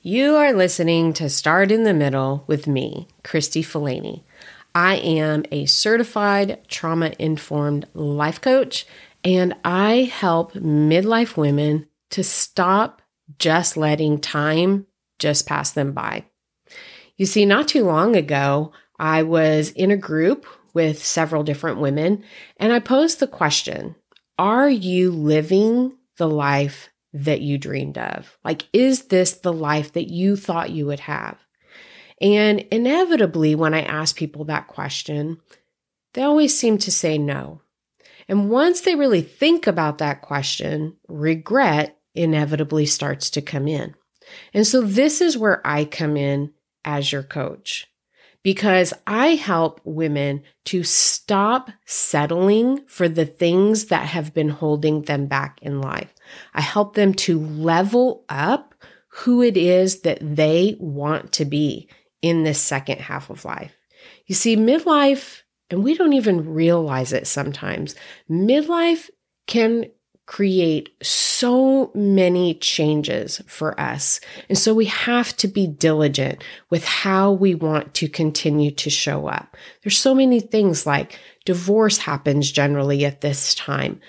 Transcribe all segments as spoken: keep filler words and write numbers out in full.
You are listening to Start in the Middle with me, Christy Fellaini. I am a certified trauma-informed life coach, and I help midlife women to stop just letting time just pass them by. You see, not too long ago, I was in a group with several different women, and I posed the question, are you living the life that you dreamed of? Like, is this the life that you thought you would have? And inevitably, when I ask people that question, they always seem to say no. And once they really think about that question, regret inevitably starts to come in. And so this is where I come in as your coach, because I help women to stop settling for the things that have been holding them back in life. I help them to level up who it is that they want to be in this second half of life. You see, midlife, and we don't even realize it sometimes, midlife can create so many changes for us. And so we have to be diligent with how we want to continue to show up. There's so many things, like divorce happens generally at this time.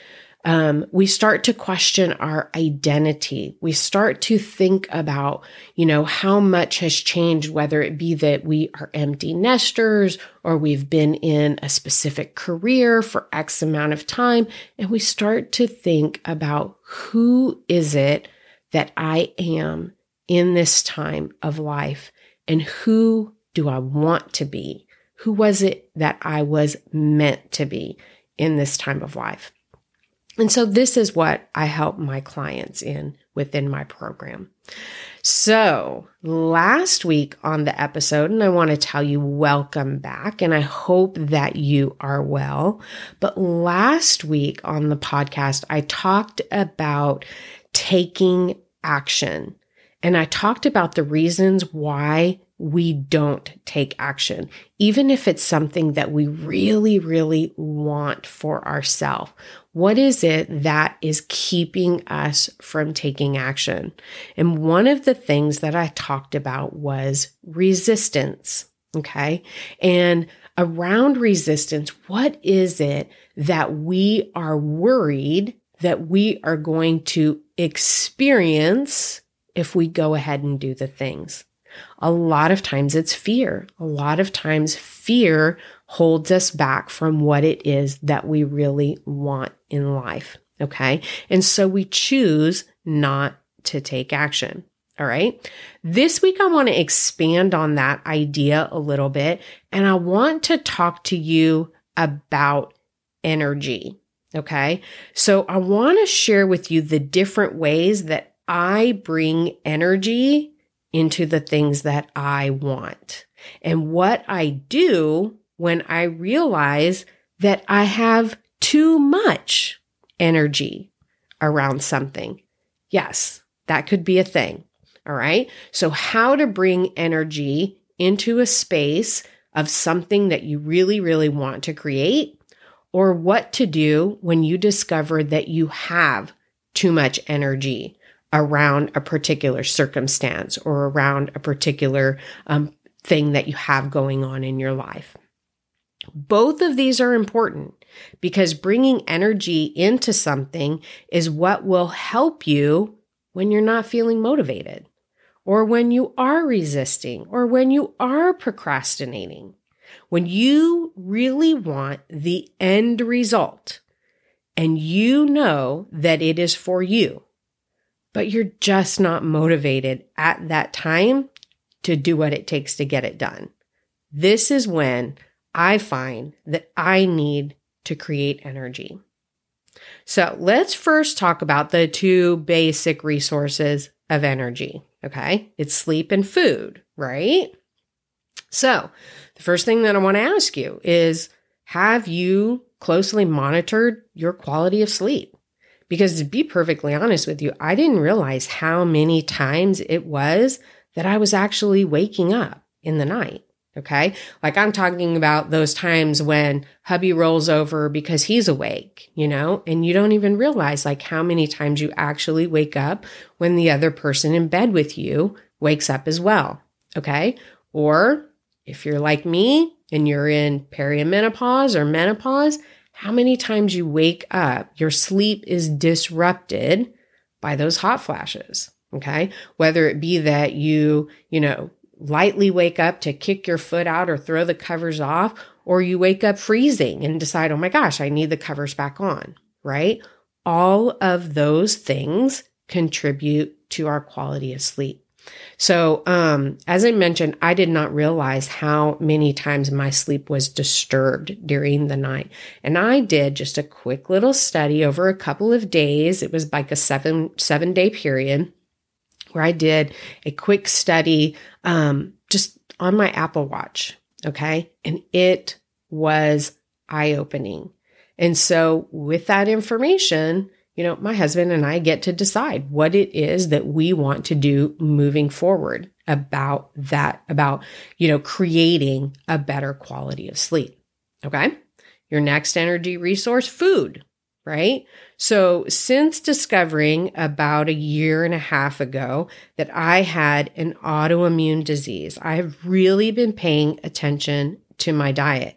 Um, we start to question our identity. We start to think about, you know, how much has changed, whether it be that we are empty nesters or we've been in a specific career for X amount of time. And we start to think about, who is it that I am in this time of life? And who do I want to be? Who was it that I was meant to be in this time of life? And so this is what I help my clients in within my program. So last week on the episode, and I want to tell you welcome back, and I hope that you are well. But last week on the podcast, I talked about taking action, and I talked about the reasons why we don't take action, even if it's something that we really, really want for ourselves. What is it that is keeping us from taking action? And one of the things that I talked about was resistance, okay? And around resistance, what is it that we are worried that we are going to experience if we go ahead and do the things? A lot of times it's fear. A lot of times fear holds us back from what it is that we really want in life, okay? And so we choose not to take action, all right? This week, I want to expand on that idea a little bit, and I want to talk to you about energy, okay? So I want to share with you the different ways that I bring energy into the things that I want, and what I do when I realize that I have too much energy around something. Yes, that could be a thing. All right. So how to bring energy into a space of something that you really, really want to create, or what to do when you discover that you have too much energy around a particular circumstance or around a particular um, thing that you have going on in your life. Both of these are important, because bringing energy into something is what will help you when you're not feeling motivated, or when you are resisting, or when you are procrastinating. When you really want the end result and you know that it is for you, but you're just not motivated at that time to do what it takes to get it done. This is when I find that I need to create energy. So let's first talk about the two basic resources of energy, okay? It's sleep and food, right? So the first thing that I want to ask you is, have you closely monitored your quality of sleep? Because to be perfectly honest with you, I didn't realize how many times it was that I was actually waking up in the night, okay? Like I'm talking about those times when hubby rolls over because he's awake, you know, and you don't even realize like how many times you actually wake up when the other person in bed with you wakes up as well, okay? Or if you're like me and you're in perimenopause or menopause, how many times you wake up, your sleep is disrupted by those hot flashes, okay? Whether it be that you, you know, lightly wake up to kick your foot out or throw the covers off, or you wake up freezing and decide, oh my gosh, I need the covers back on, right? All of those things contribute to our quality of sleep. So, um, as I mentioned, I did not realize how many times my sleep was disturbed during the night. And I did just a quick little study over a couple of days. It was like a seven, seven day period where I did a quick study, um, just on my Apple Watch. Okay. And it was eye-opening. And so with that information, you know, my husband and I get to decide what it is that we want to do moving forward about that, about, you know, creating a better quality of sleep. Okay. Your next energy resource, food, right? So since discovering about a year and a half ago that I had an autoimmune disease, I have really been paying attention to my diet.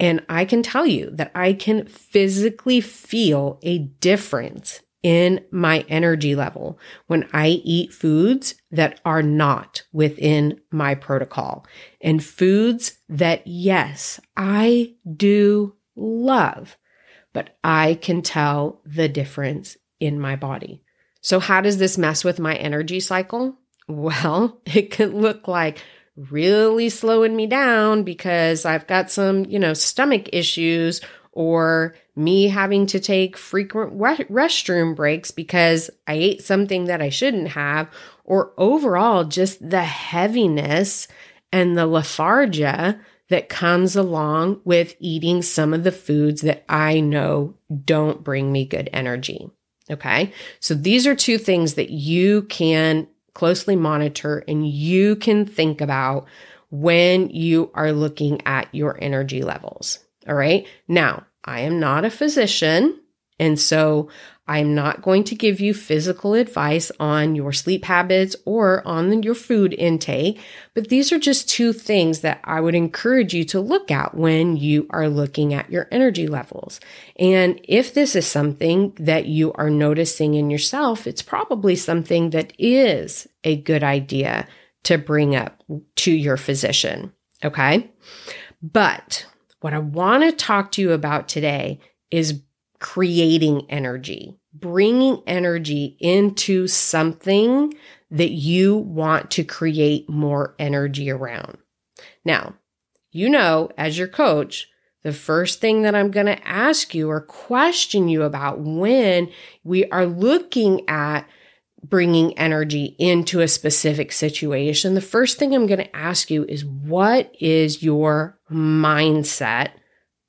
And I can tell you that I can physically feel a difference in my energy level when I eat foods that are not within my protocol and foods that, yes, I do love, but I can tell the difference in my body. So how does this mess with my energy cycle? Well, it can look like really slowing me down because I've got some, you know, stomach issues, or me having to take frequent re- restroom breaks because I ate something that I shouldn't have, or overall just the heaviness and the lethargia that comes along with eating some of the foods that I know don't bring me good energy. Okay. So these are two things that you can closely monitor and you can think about when you are looking at your energy levels. All right. Now, I am not a physician, and so I'm not going to give you physical advice on your sleep habits or on your food intake, but these are just two things that I would encourage you to look at when you are looking at your energy levels. And if this is something that you are noticing in yourself, it's probably something that is a good idea to bring up to your physician, okay? But what I want to talk to you about today is creating energy, bringing energy into something that you want to create more energy around. Now, you know, as your coach, the first thing that I'm going to ask you or question you about when we are looking at bringing energy into a specific situation, the first thing I'm going to ask you is, what is your mindset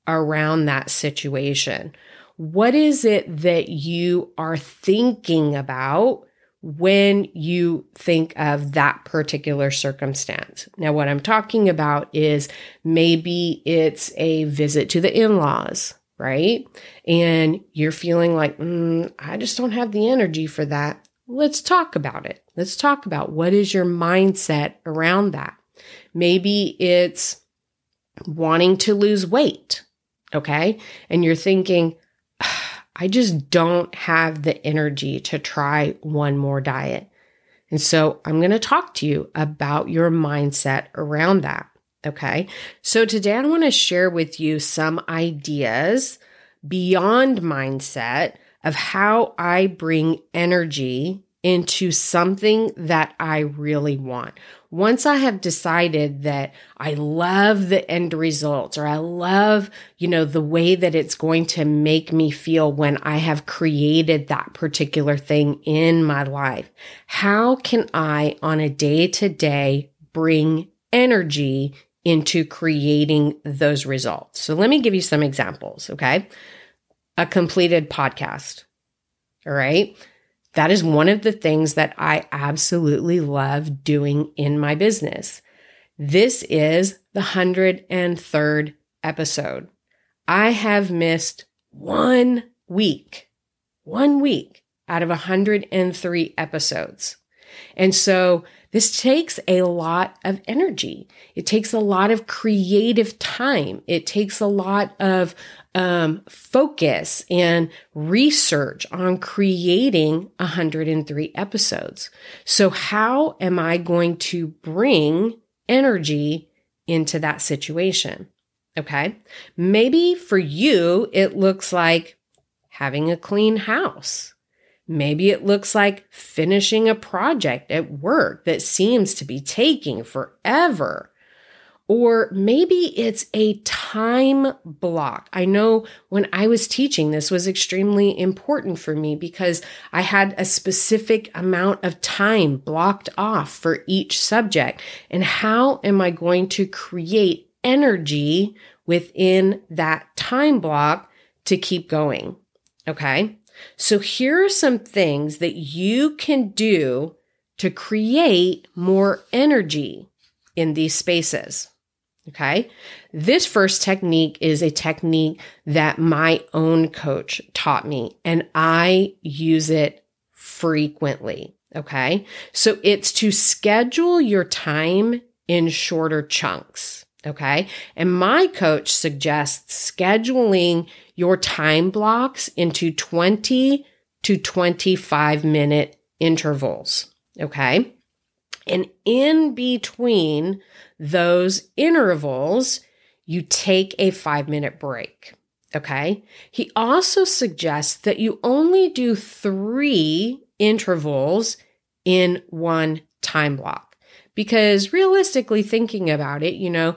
around that situation? What is it that you are thinking about when you think of that particular circumstance? Now, what I'm talking about is maybe it's a visit to the in-laws, right? And you're feeling like, mm, I just don't have the energy for that. Let's talk about it. Let's talk about what is your mindset around that. Maybe it's wanting to lose weight, okay? And you're thinking, I just don't have the energy to try one more diet. And so I'm going to talk to you about your mindset around that. Okay. So today I want to share with you some ideas beyond mindset of how I bring energy into something that I really want. Once I have decided that I love the end results, or I love, you know, the way that it's going to make me feel when I have created that particular thing in my life, how can I on a day-to-day bring energy into creating those results? So let me give you some examples, okay? A completed podcast, all right? That is one of the things that I absolutely love doing in my business. This is the one hundred third episode. I have missed one week, one week out of one hundred three episodes. And so this takes a lot of energy. It takes a lot of creative time. It takes a lot of um, focus and research on creating one hundred three episodes. So how am I going to bring energy into that situation? Okay. Maybe for you, it looks like having a clean house. Maybe it looks like finishing a project at work that seems to be taking forever. Or maybe it's a time block. I know when I was teaching, this was extremely important for me because I had a specific amount of time blocked off for each subject. And how am I going to create energy within that time block to keep going? Okay. So here are some things that you can do to create more energy in these spaces, okay? This first technique is a technique that my own coach taught me, and I use it frequently, okay? So it's to schedule your time in shorter chunks, okay? And my coach suggests scheduling your time blocks into twenty to twenty-five minute intervals, okay? And in between those intervals, you take a five minute break, okay? He also suggests that you only do three intervals in one time block, because realistically thinking about it, you know,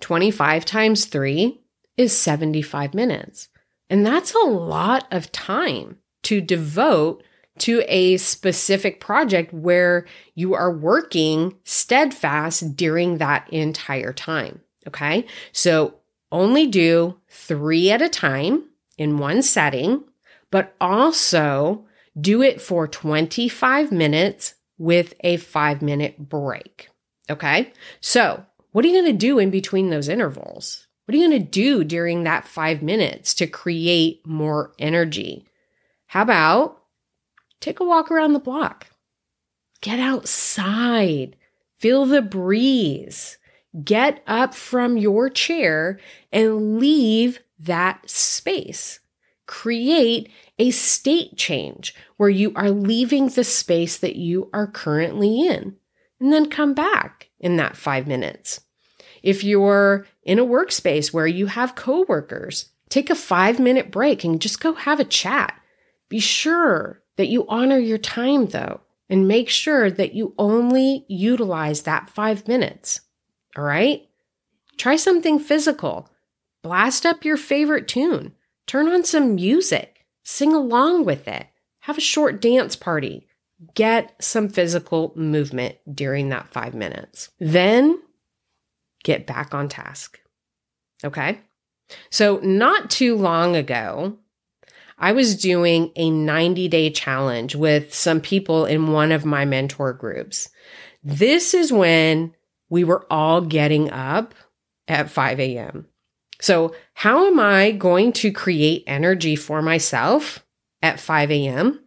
twenty-five times three is seventy-five minutes. And that's a lot of time to devote to a specific project where you are working steadfast during that entire time, okay? So only do three at a time in one setting, but also do it for twenty-five minutes with a five-minute break, okay? So what are you going to do in between those intervals? What are you going to do during that five minutes to create more energy? How about take a walk around the block, get outside, feel the breeze, get up from your chair and leave that space. Create a state change where you are leaving the space that you are currently in, and then come back in that five minutes. If you're in a workspace where you have coworkers, take a five-minute break and just go have a chat. Be sure that you honor your time, though, and make sure that you only utilize that five minutes, all right? Try something physical. Blast up your favorite tune. Turn on some music. Sing along with it. Have a short dance party. Get some physical movement during that five minutes. Then get back on task, okay? So not too long ago, I was doing a ninety-day challenge with some people in one of my mentor groups. This is when we were all getting up at five a.m. So how am I going to create energy for myself at five a.m.?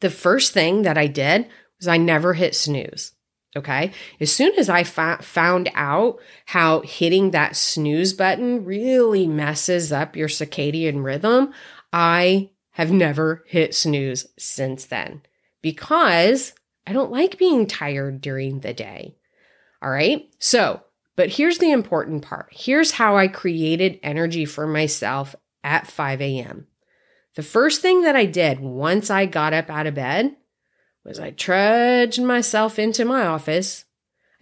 The first thing that I did was I never hit snooze. Okay. As soon as I fa- found out how hitting that snooze button really messes up your circadian rhythm, I have never hit snooze since then because I don't like being tired during the day. All right. So, but here's the important part. Here's how I created energy for myself at five a.m. The first thing that I did once I got up out of bed was I trudged myself into my office.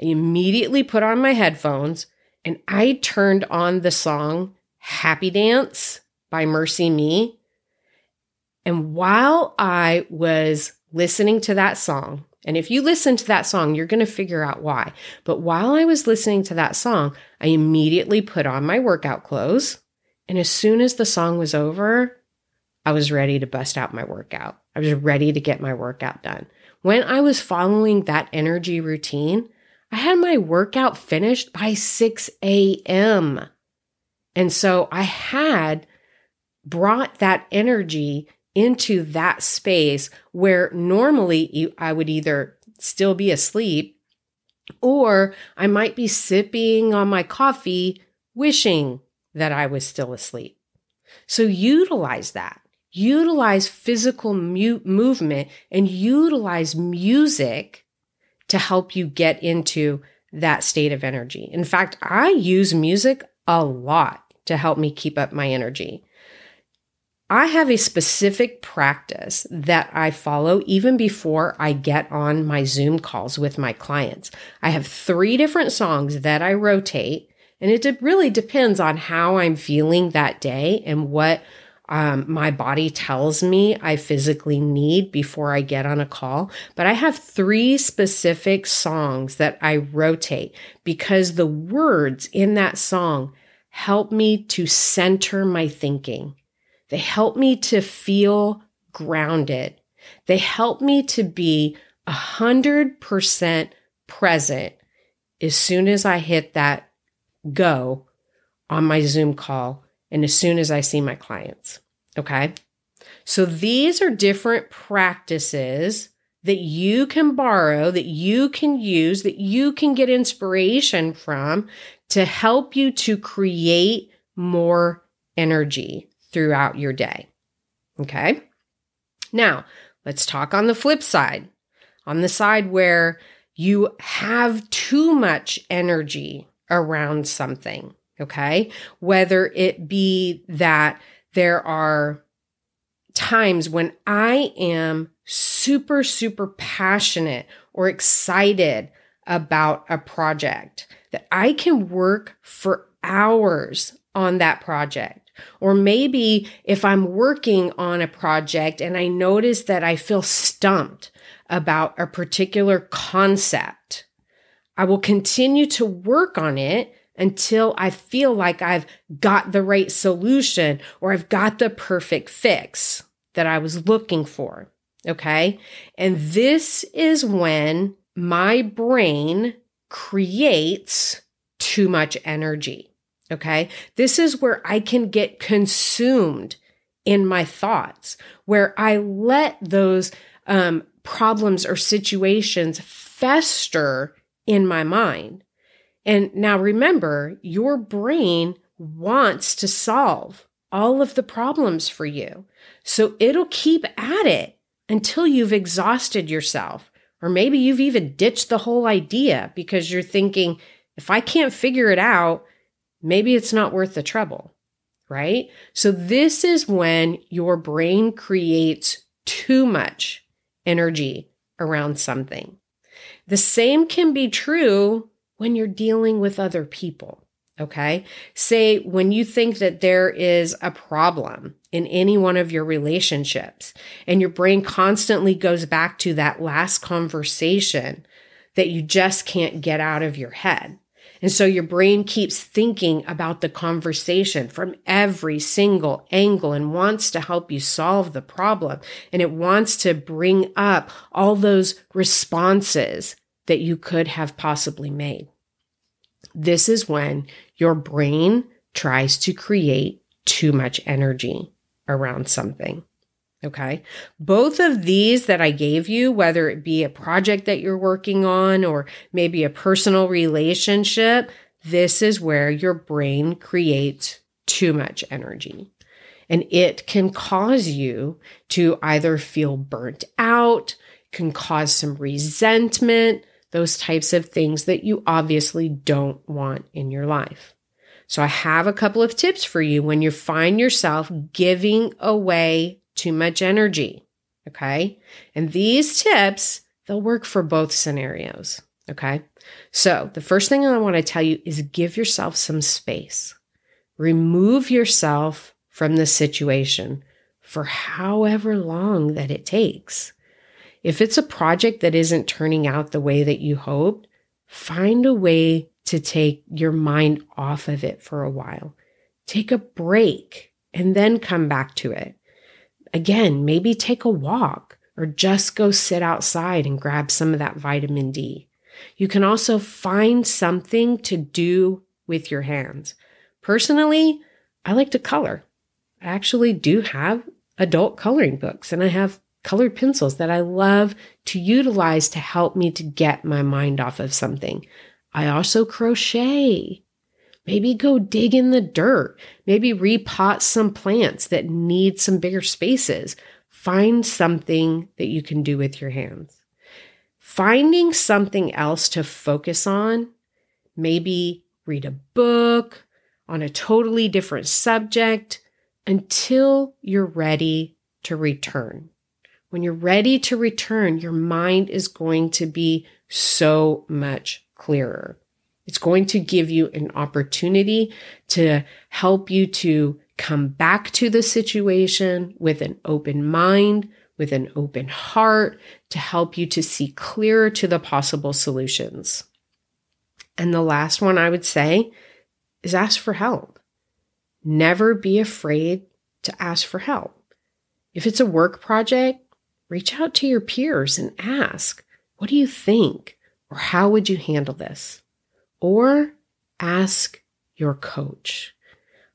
I immediately put on my headphones and I turned on the song Happy Dance by MercyMe. And while I was listening to that song, and if you listen to that song, you're going to figure out why. But while I was listening to that song, I immediately put on my workout clothes. And as soon as the song was over, I was ready to bust out my workout. I was ready to get my workout done. When I was following that energy routine, I had my workout finished by six a.m. And so I had brought that energy into that space where normally I would either still be asleep or I might be sipping on my coffee, wishing that I was still asleep. So utilize that. Utilize physical mu- movement and utilize music to help you get into that state of energy. In fact, I use music a lot to help me keep up my energy. I have a specific practice that I follow even before I get on my Zoom calls with my clients. I have three different songs that I rotate, and it de- really depends on how I'm feeling that day and what um, my body tells me I physically need before I get on a call. But I have three specific songs that I rotate because the words in that song help me to center my thinking. They help me to feel grounded. They help me to be one hundred percent present as soon as I hit that go on my Zoom call and as soon as I see my clients, okay? So these are different practices that you can borrow, that you can use, that you can get inspiration from to help you to create more energy throughout your day. Okay. Now let's talk on the flip side, on the side where you have too much energy around something. Okay. Whether it be that there are times when I am super, super passionate or excited about a project that I can work for hours on that project. Or maybe if I'm working on a project and I notice that I feel stumped about a particular concept, I will continue to work on it until I feel like I've got the right solution or I've got the perfect fix that I was looking for, okay? And this is when my brain creates too much energy. Okay, this is where I can get consumed in my thoughts, where I let those um, problems or situations fester in my mind. And now remember, your brain wants to solve all of the problems for you. So it'll keep at it until you've exhausted yourself. Or maybe you've even ditched the whole idea because you're thinking, if I can't figure it out, maybe it's not worth the trouble, right? So this is when your brain creates too much energy around something. The same can be true when you're dealing with other people, okay? Say when you think that there is a problem in any one of your relationships and your brain constantly goes back to that last conversation that you just can't get out of your head. And so your brain keeps thinking about the conversation from every single angle and wants to help you solve the problem. And it wants to bring up all those responses that you could have possibly made. This is when your brain tries to create too much energy around something. Okay. Both of these that I gave you, whether it be a project that you're working on or maybe a personal relationship, this is where your brain creates too much energy. And it can cause you to either feel burnt out, can cause some resentment, those types of things that you obviously don't want in your life. So I have a couple of tips for you when you find yourself giving away too much energy. Okay. And these tips, they'll work for both scenarios. Okay. So the first thing I want to tell you is give yourself some space. Remove yourself from the situation for however long that it takes. If it's a project that isn't turning out the way that you hoped, find a way to take your mind off of it for a while. Take a break and then come back to it. Again, maybe take a walk or just go sit outside and grab some of that vitamin D. You can also find something to do with your hands. Personally, I like to color. I actually do have adult coloring books, and I have colored pencils that I love to utilize to help me to get my mind off of something. I also crochet. Maybe go dig in the dirt. Maybe repot some plants that need some bigger spaces. Find something that you can do with your hands. Finding something else to focus on, maybe read a book on a totally different subject until you're ready to return. When you're ready to return, your mind is going to be so much clearer. It's going to give you an opportunity to help you to come back to the situation with an open mind, with an open heart, to help you to see clearer to the possible solutions. And the last one I would say is ask for help. Never be afraid to ask for help. If it's a work project, reach out to your peers and ask, what do you think? Or how would you handle this? Or ask your coach.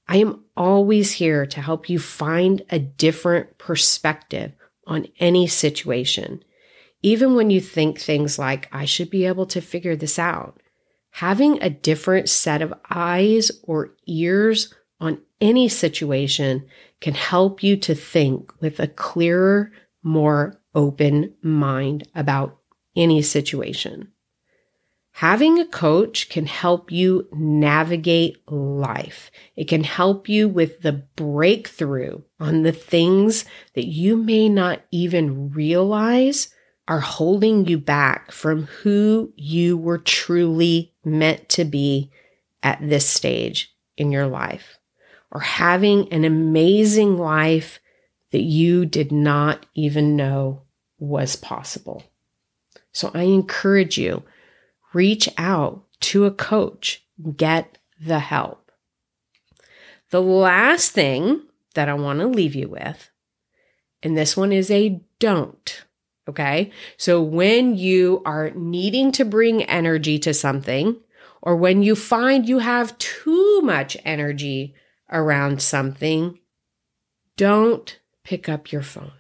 I am always here to help you find a different perspective on any situation. Even when you think things like, I should be able to figure this out, having a different set of eyes or ears on any situation can help you to think with a clearer, more open mind about any situation. Having a coach can help you navigate life. It can help you with the breakthrough on the things that you may not even realize are holding you back from who you were truly meant to be at this stage in your life, or having an amazing life that you did not even know was possible. So I encourage you, reach out to a coach, get the help. The last thing that I want to leave you with, and this one is a don't, okay? So when you are needing to bring energy to something, or when you find you have too much energy around something, don't pick up your phone,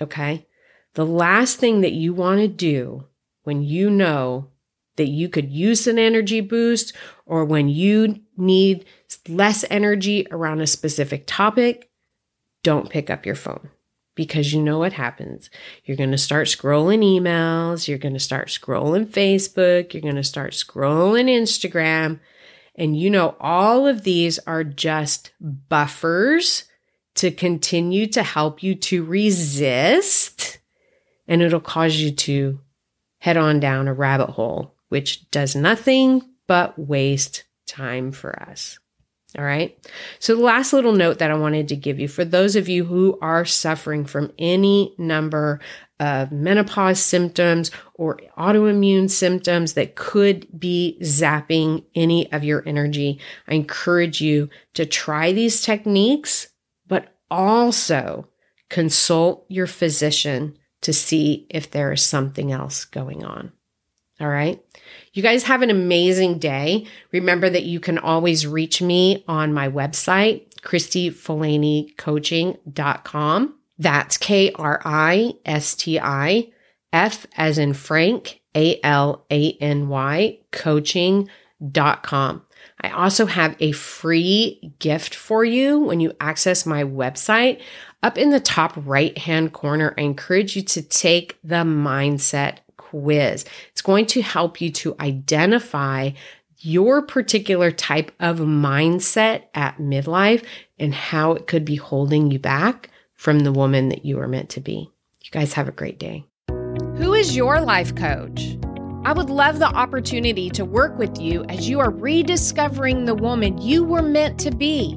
okay? The last thing that you want to do when you know that you could use an energy boost, or when you need less energy around a specific topic, don't pick up your phone, because you know what happens. You're going to start scrolling emails, you're going to start scrolling Facebook, you're going to start scrolling Instagram, and you know all of these are just buffers to continue to help you to resist, and it'll cause you to head on down a rabbit hole, which does nothing but waste time for us. All right. So the last little note that I wanted to give you for those of you who are suffering from any number of menopause symptoms or autoimmune symptoms that could be zapping any of your energy, I encourage you to try these techniques, but also consult your physician to see if there is something else going on. All right. You guys have an amazing day. Remember that you can always reach me on my website, Kristi Fellaini Coaching dot com. That's K R I S T I, F as in Frank, A L A N Y, coaching dot com. I also have a free gift for you when you access my website. Up in the top right-hand corner, I encourage you to take the mindset quiz. It's going to help you to identify your particular type of mindset at midlife and how it could be holding you back from the woman that you are meant to be. You guys have a great day. Who is your life coach? I would love the opportunity to work with you as you are rediscovering the woman you were meant to be.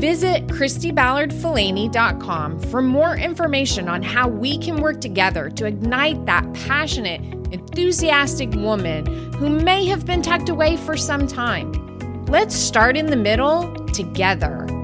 Visit kristi ballard falany dot com for more information on how we can work together to ignite that passionate, enthusiastic woman who may have been tucked away for some time. Let's start in the middle together.